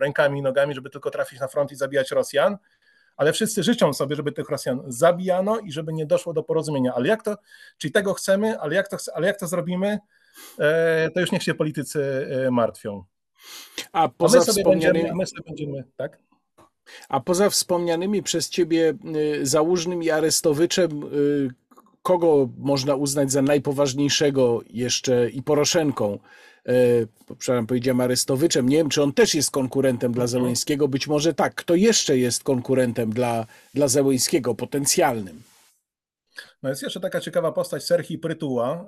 rękami i nogami, żeby tylko trafić na front i zabijać Rosjan, ale wszyscy życzą sobie, żeby tych Rosjan zabijano i żeby nie doszło do porozumienia. Ale jak to, czyli tego chcemy, ale jak to, ale jak to zrobimy, to już niech się politycy martwią. A poza wspomnianymi... My sobie będziemy, tak? A poza wspomnianymi przez ciebie Załużnym i Arestowyczem, kogo można uznać za najpoważniejszego jeszcze i Poroszenką? Przepraszam, powiedziałem Arestowyczem. Nie wiem, czy on też jest konkurentem dla Zełenskiego. Być może tak. Kto jeszcze jest konkurentem dla, dla Zełenskiego potencjalnym? No jest jeszcze taka ciekawa postać Serhii Prytuła,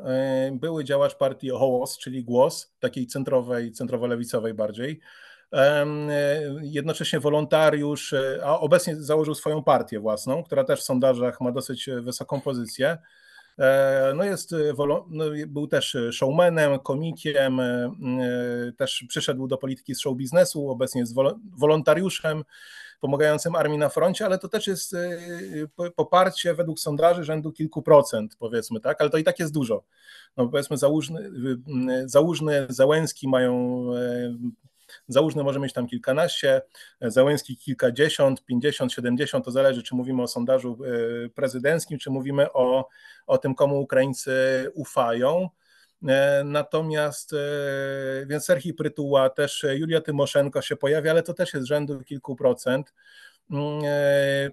były działacz partii Hołos, czyli Głos, takiej centrowej, centrowo-lewicowej bardziej. Jednocześnie wolontariusz, a obecnie założył swoją partię własną, która też w sondażach ma dosyć wysoką pozycję. No jest, no był też showmanem, komikiem, też przyszedł do polityki z show biznesu, obecnie jest wolontariuszem pomagającym armii na froncie, ale to też jest poparcie według sondaży rzędu kilku procent, powiedzmy, tak, ale to i tak jest dużo. No powiedzmy Załużny, Załużny, Zełenski mają... Załużny może mieć tam kilkanaście, Zełenski kilkadziesiąt, pięćdziesiąt, siedemdziesiąt, to zależy, czy mówimy o sondażu prezydenckim, czy mówimy o, o tym, komu Ukraińcy ufają. Natomiast, więc Serhii Prytuła, też Julia Tymoszenko się pojawia, ale to też jest rzędu kilku procent.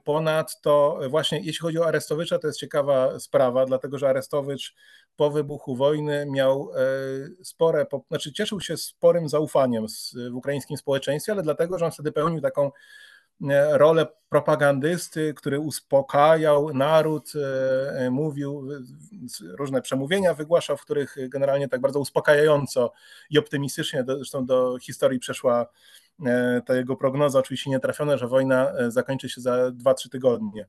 Ponadto właśnie jeśli chodzi o Arestowycza, to jest ciekawa sprawa, dlatego że Arestowycz po wybuchu wojny miał spore, znaczy cieszył się sporym zaufaniem w ukraińskim społeczeństwie, ale dlatego, że on wtedy pełnił taką rolę propagandysty, który uspokajał naród, mówił różne przemówienia, wygłaszał, w których generalnie tak bardzo uspokajająco i optymistycznie, zresztą do historii przeszła ta jego prognoza, oczywiście nietrafiona, że wojna zakończy się za dwa trzy tygodnie,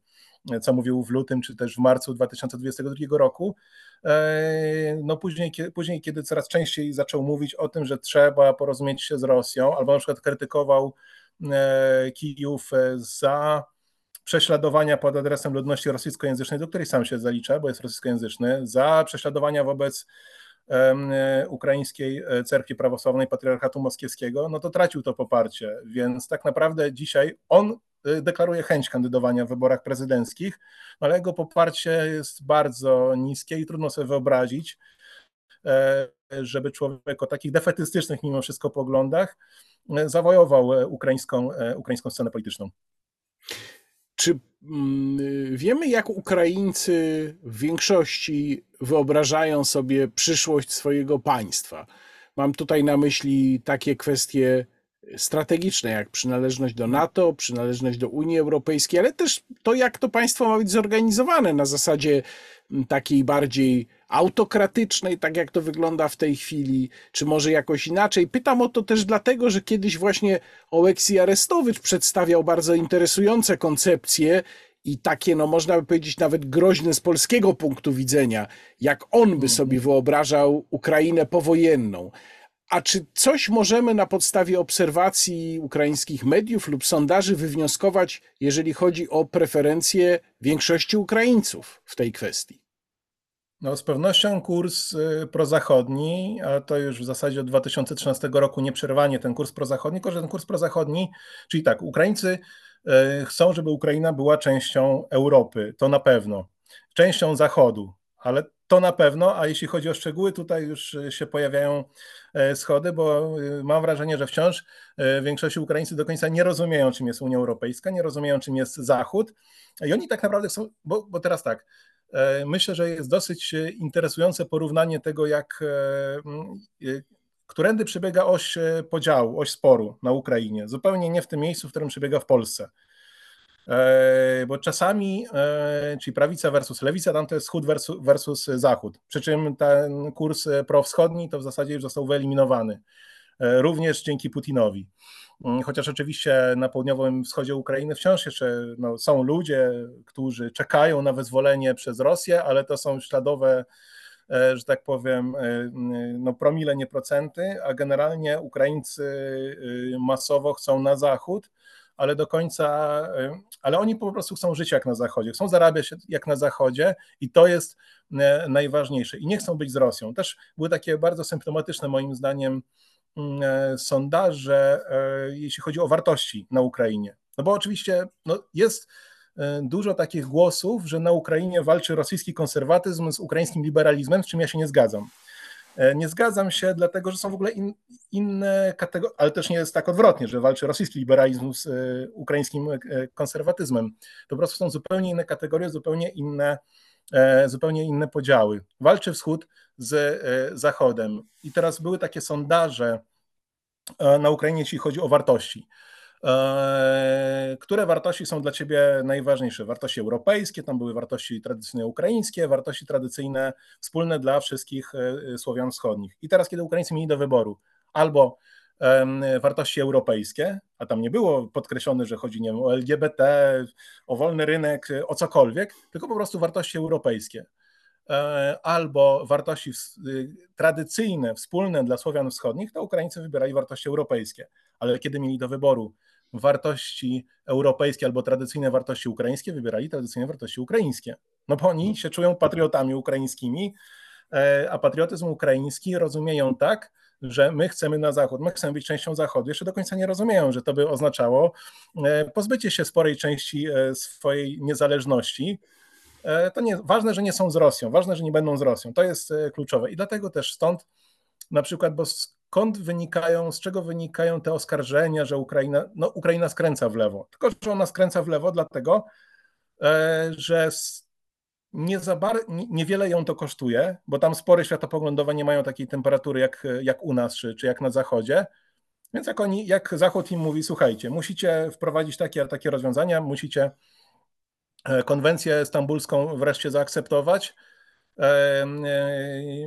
co mówił w lutym czy też w marcu dwa tysiące dwudziestego drugiego roku. No później, później, kiedy coraz częściej zaczął mówić o tym, że trzeba porozumieć się z Rosją, albo na przykład krytykował Kijów za prześladowania pod adresem ludności rosyjskojęzycznej, do której sam się zalicza, bo jest rosyjskojęzyczny, za prześladowania wobec ukraińskiej cerkwi prawosławnej patriarchatu moskiewskiego, no to tracił to poparcie, więc tak naprawdę dzisiaj on deklaruje chęć kandydowania w wyborach prezydenckich, ale jego poparcie jest bardzo niskie i trudno sobie wyobrazić, żeby człowiek o takich defetystycznych mimo wszystko poglądach zawojował ukraińską, ukraińską scenę polityczną. Czy wiemy, jak Ukraińcy w większości wyobrażają sobie przyszłość swojego państwa? Mam tutaj na myśli takie kwestie strategiczne, jak przynależność do NATO, przynależność do Unii Europejskiej, ale też to, jak to państwo ma być zorganizowane na zasadzie takiej bardziej autokratycznej, tak jak to wygląda w tej chwili, czy może jakoś inaczej. Pytam o to też dlatego, że kiedyś właśnie Ołeksij Arestowycz przedstawiał bardzo interesujące koncepcje i takie, no można by powiedzieć, nawet groźne z polskiego punktu widzenia, jak on by sobie wyobrażał Ukrainę powojenną. A czy coś możemy na podstawie obserwacji ukraińskich mediów lub sondaży wywnioskować, jeżeli chodzi o preferencje większości Ukraińców w tej kwestii? No, z pewnością kurs prozachodni, a to już w zasadzie od dwa tysiące trzynastego roku nieprzerwanie ten kurs prozachodni, tylko że ten kurs prozachodni, czyli tak, Ukraińcy chcą, żeby Ukraina była częścią Europy, to na pewno, częścią Zachodu, ale to na pewno, a jeśli chodzi o szczegóły, tutaj już się pojawiają schody, bo mam wrażenie, że wciąż w większości Ukraińcy do końca nie rozumieją, czym jest Unia Europejska, nie rozumieją, czym jest Zachód i oni tak naprawdę są, bo, bo teraz tak, myślę, że jest dosyć interesujące porównanie tego, jak którędy przebiega oś podziału, oś sporu na Ukrainie. Zupełnie nie w tym miejscu, w którym przebiega w Polsce. Bo czasami, czyli prawica versus lewica, tam to jest wschód versus, versus zachód. Przy czym ten kurs prowschodni to w zasadzie już został wyeliminowany. Również dzięki Putinowi. Chociaż oczywiście na południowym wschodzie Ukrainy wciąż jeszcze no, są ludzie, którzy czekają na wyzwolenie przez Rosję, ale to są śladowe, że tak powiem, no, promile, nie procenty, a generalnie Ukraińcy masowo chcą na zachód, ale do końca, ale oni po prostu chcą żyć jak na zachodzie, chcą zarabiać jak na zachodzie i to jest najważniejsze. I nie chcą być z Rosją. Też były takie bardzo symptomatyczne moim zdaniem sondaże, jeśli chodzi o wartości na Ukrainie. No bo oczywiście no, jest dużo takich głosów, że na Ukrainie walczy rosyjski konserwatyzm z ukraińskim liberalizmem, z czym ja się nie zgadzam. Nie zgadzam się, dlatego że są w ogóle in, inne kategorie, ale też nie jest tak odwrotnie, że walczy rosyjski liberalizm z ukraińskim konserwatyzmem. To po prostu są zupełnie inne kategorie, zupełnie inne, zupełnie inne podziały. Walczy wschód z zachodem. I teraz były takie sondaże na Ukrainie, jeśli chodzi o wartości. Które wartości są dla ciebie najważniejsze? Wartości europejskie, tam były wartości tradycyjne ukraińskie, wartości tradycyjne wspólne dla wszystkich Słowian wschodnich. I teraz, kiedy Ukraińcy mieli do wyboru albo wartości europejskie, a tam nie było podkreślone, że chodzi nie wiem, o L G B T, o wolny rynek, o cokolwiek, tylko po prostu wartości europejskie, albo wartości tradycyjne, wspólne dla Słowian wschodnich, to Ukraińcy wybierali wartości europejskie. Ale kiedy mieli do wyboru wartości europejskie albo tradycyjne wartości ukraińskie, wybierali tradycyjne wartości ukraińskie. No bo oni się czują patriotami ukraińskimi, a patriotyzm ukraiński rozumieją tak, że my chcemy na zachód, my chcemy być częścią zachodu. Jeszcze do końca nie rozumieją, że to by oznaczało pozbycie się sporej części swojej niezależności. To nie, ważne, że nie są z Rosją, ważne, że nie będą z Rosją. To jest kluczowe i dlatego też stąd na przykład, bo skąd wynikają, z czego wynikają te oskarżenia, że Ukraina, no Ukraina skręca w lewo. Tylko, że ona skręca w lewo dlatego, że nie za bar, niewiele ją to kosztuje, bo tam spory światopoglądowe nie mają takiej temperatury jak, jak u nas czy, czy jak na Zachodzie. Więc jak, oni, jak Zachód im mówi, słuchajcie, musicie wprowadzić takie, takie rozwiązania, musicie konwencję stambulską wreszcie zaakceptować,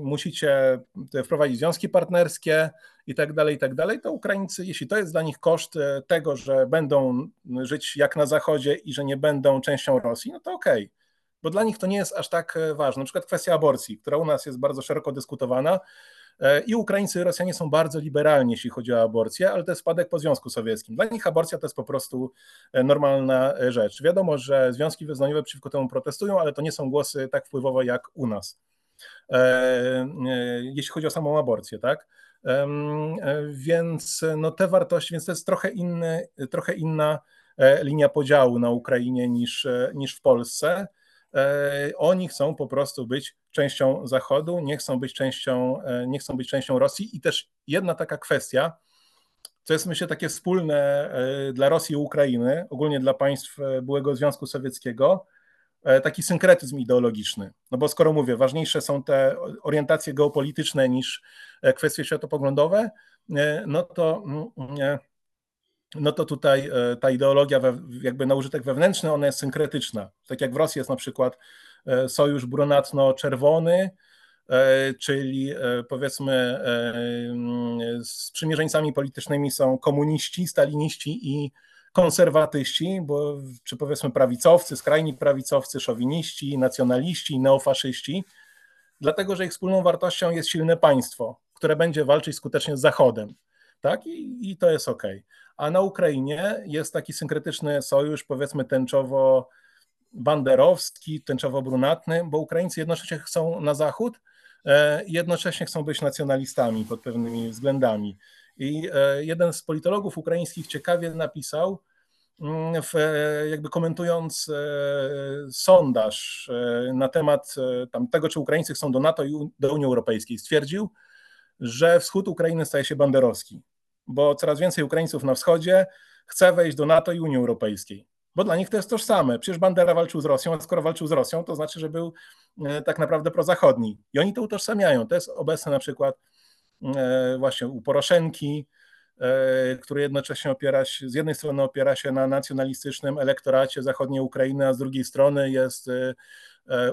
musicie wprowadzić związki partnerskie i tak dalej, i tak dalej, to Ukraińcy, jeśli to jest dla nich koszt tego, że będą żyć jak na Zachodzie i że nie będą częścią Rosji, no to okej, okay, bo dla nich to nie jest aż tak ważne. Na przykład kwestia aborcji, która u nas jest bardzo szeroko dyskutowana i Ukraińcy i Rosjanie są bardzo liberalni, jeśli chodzi o aborcję, ale to jest spadek po Związku Sowieckim. Dla nich aborcja to jest po prostu normalna rzecz. Wiadomo, że związki wyznaniowe przeciwko temu protestują, ale to nie są głosy tak wpływowe jak u nas, jeśli chodzi o samą aborcję, tak? Więc no te wartości, więc to jest trochę, inny, trochę inna linia podziału na Ukrainie niż, niż w Polsce. Oni chcą po prostu być częścią Zachodu, nie chcą być częścią, nie chcą być częścią Rosji i też jedna taka kwestia, co jest myślę takie wspólne dla Rosji i Ukrainy, ogólnie dla państw byłego Związku Sowieckiego, taki synkretyzm ideologiczny. No bo skoro mówię, ważniejsze są te orientacje geopolityczne niż kwestie światopoglądowe, no to... no to tutaj ta ideologia jakby na użytek wewnętrzny, ona jest synkretyczna. Tak jak w Rosji jest na przykład sojusz brunatno-czerwony, czyli powiedzmy sprzymierzeńcami politycznymi są komuniści, staliniści i konserwatyści, bo, czy powiedzmy prawicowcy, skrajni prawicowcy, szowiniści, nacjonaliści, neofaszyści, dlatego że ich wspólną wartością jest silne państwo, które będzie walczyć skutecznie z Zachodem. Tak? I, i to jest okej. Okay. A na Ukrainie jest taki synkretyczny sojusz, powiedzmy tęczowo, banderowski, tęczowo-brunatny, bo Ukraińcy jednocześnie chcą na zachód i jednocześnie chcą być nacjonalistami pod pewnymi względami. I jeden z politologów ukraińskich ciekawie napisał, w, jakby komentując sondaż na temat tam, tego, czy Ukraińcy chcą do NATO i do Unii Europejskiej, stwierdził, że wschód Ukrainy staje się banderowski, bo coraz więcej Ukraińców na wschodzie chce wejść do NATO i Unii Europejskiej, bo dla nich to jest tożsame. Przecież Bandera walczył z Rosją, a skoro walczył z Rosją, to znaczy, że był tak naprawdę prozachodni. I oni to utożsamiają. To jest obecne na przykład właśnie u Poroszenki, który jednocześnie opiera się, z jednej strony opiera się na nacjonalistycznym elektoracie zachodniej Ukrainy, a z drugiej strony jest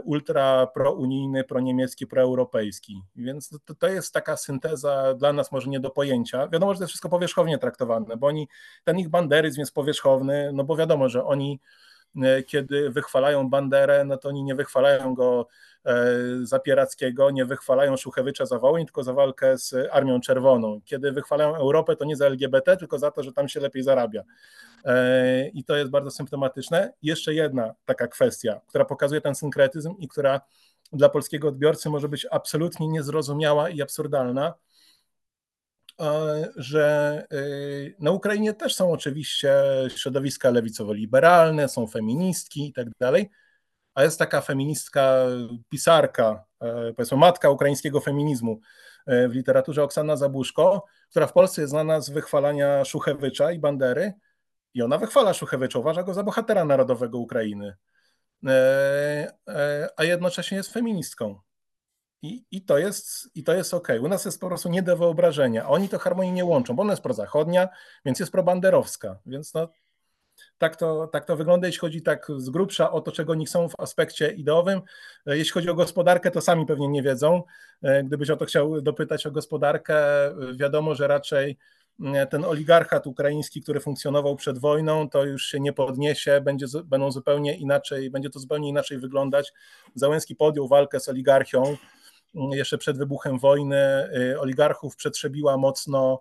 ultra prounijny, proniemiecki, proeuropejski. Więc to, to jest taka synteza dla nas może nie do pojęcia. Wiadomo, że to jest wszystko powierzchownie traktowane, bo oni, ten ich banderyzm jest powierzchowny, no bo wiadomo, że oni kiedy wychwalają Banderę, no to oni nie wychwalają go za Pierackiego, nie wychwalają Szuchewicza za Wołyń, tylko za walkę z Armią Czerwoną. Kiedy wychwalają Europę, to nie za L G B T, tylko za to, że tam się lepiej zarabia. I to jest bardzo symptomatyczne. Jeszcze jedna taka kwestia, która pokazuje ten synkretyzm i która dla polskiego odbiorcy może być absolutnie niezrozumiała i absurdalna, że na Ukrainie też są oczywiście środowiska lewicowo-liberalne, są feministki i tak dalej, a jest taka feministka, pisarka, powiedzmy matka ukraińskiego feminizmu w literaturze Oksana Zabuszko, która w Polsce jest znana z wychwalania Szuchewicza i Bandery i ona wychwala Szuchewicza, uważa go za bohatera narodowego Ukrainy, a jednocześnie jest feministką. I, i to jest, i to jest okej. U nas jest po prostu nie do wyobrażenia. Oni to harmonii nie łączą, bo ona jest prozachodnia, więc jest probanderowska. Więc no, tak, to, tak to wygląda, jeśli chodzi tak z grubsza o to, czego oni chcą w aspekcie ideowym. Jeśli chodzi o gospodarkę, to sami pewnie nie wiedzą. Gdybyś o to chciał dopytać o gospodarkę, wiadomo, że raczej ten oligarchat ukraiński, który funkcjonował przed wojną, to już się nie podniesie, będzie, będą zupełnie inaczej, będzie to zupełnie inaczej wyglądać. Zełenski podjął walkę z oligarchią. Jeszcze przed wybuchem wojny oligarchów przetrzebiła mocno,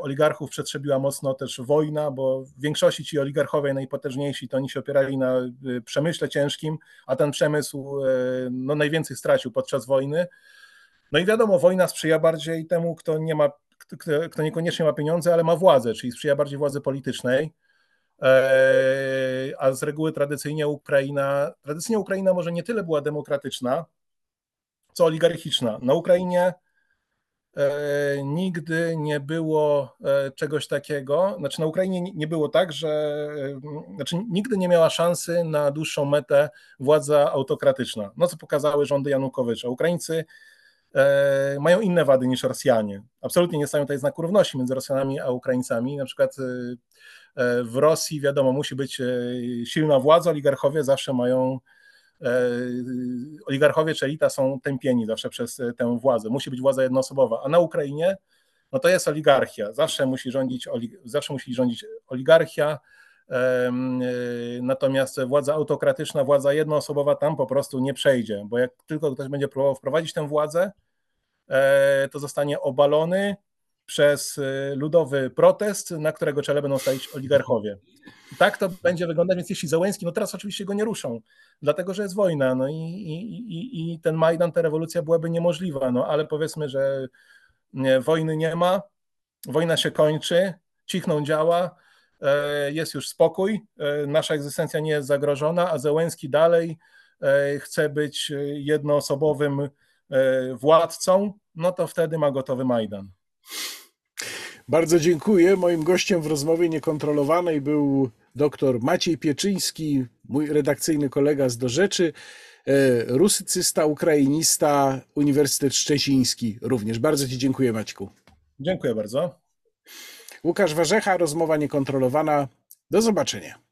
oligarchów przetrzebiła mocno też wojna, bo w większości ci oligarchowie najpotężniejsi to oni się opierali na przemyśle ciężkim, a ten przemysł no, najwięcej stracił podczas wojny. No i wiadomo, wojna sprzyja bardziej temu, kto nie ma, kto niekoniecznie ma pieniądze, ale ma władzę, czyli sprzyja bardziej władzy politycznej. A z reguły tradycyjnie Ukraina, tradycyjnie Ukraina może nie tyle była demokratyczna, co oligarchiczna. Na Ukrainie e, nigdy nie było e, czegoś takiego, znaczy na Ukrainie nie było tak, że e, znaczy nigdy nie miała szansy na dłuższą metę władza autokratyczna, no co pokazały rządy Janukowycza. Ukraińcy e, mają inne wady niż Rosjanie. Absolutnie nie stają tutaj znaku równości między Rosjanami a Ukraińcami. Na przykład e, w Rosji wiadomo, musi być e, silna władza, oligarchowie zawsze mają oligarchowie czy elita są tępieni zawsze przez tę władzę. Musi być władza jednoosobowa, a na Ukrainie no to jest oligarchia. Zawsze musi rządzić, zawsze musi rządzić oligarchia, natomiast władza autokratyczna, władza jednoosobowa tam po prostu nie przejdzie, bo jak tylko ktoś będzie próbował wprowadzić tę władzę, to zostanie obalony przez ludowy protest, na którego czele będą stać oligarchowie. I tak to będzie wyglądać, więc jeśli Zełenski, no teraz oczywiście go nie ruszą, dlatego że jest wojna, no i, i, i ten Majdan, ta rewolucja byłaby niemożliwa, no ale powiedzmy, że nie, wojny nie ma, wojna się kończy, cichną działa, e, jest już spokój, e, nasza egzystencja nie jest zagrożona, a Zełenski dalej e, chce być jednoosobowym e, władcą, no to wtedy ma gotowy Majdan. Bardzo dziękuję. Moim gościem w rozmowie niekontrolowanej był doktor Maciej Pieczyński, mój redakcyjny kolega z Do Rzeczy, rusycysta, ukrainista, Uniwersytet Szczeciński również. Bardzo Ci dziękuję, Maćku. Dziękuję bardzo. Łukasz Warzecha, Rozmowa Niekontrolowana. Do zobaczenia.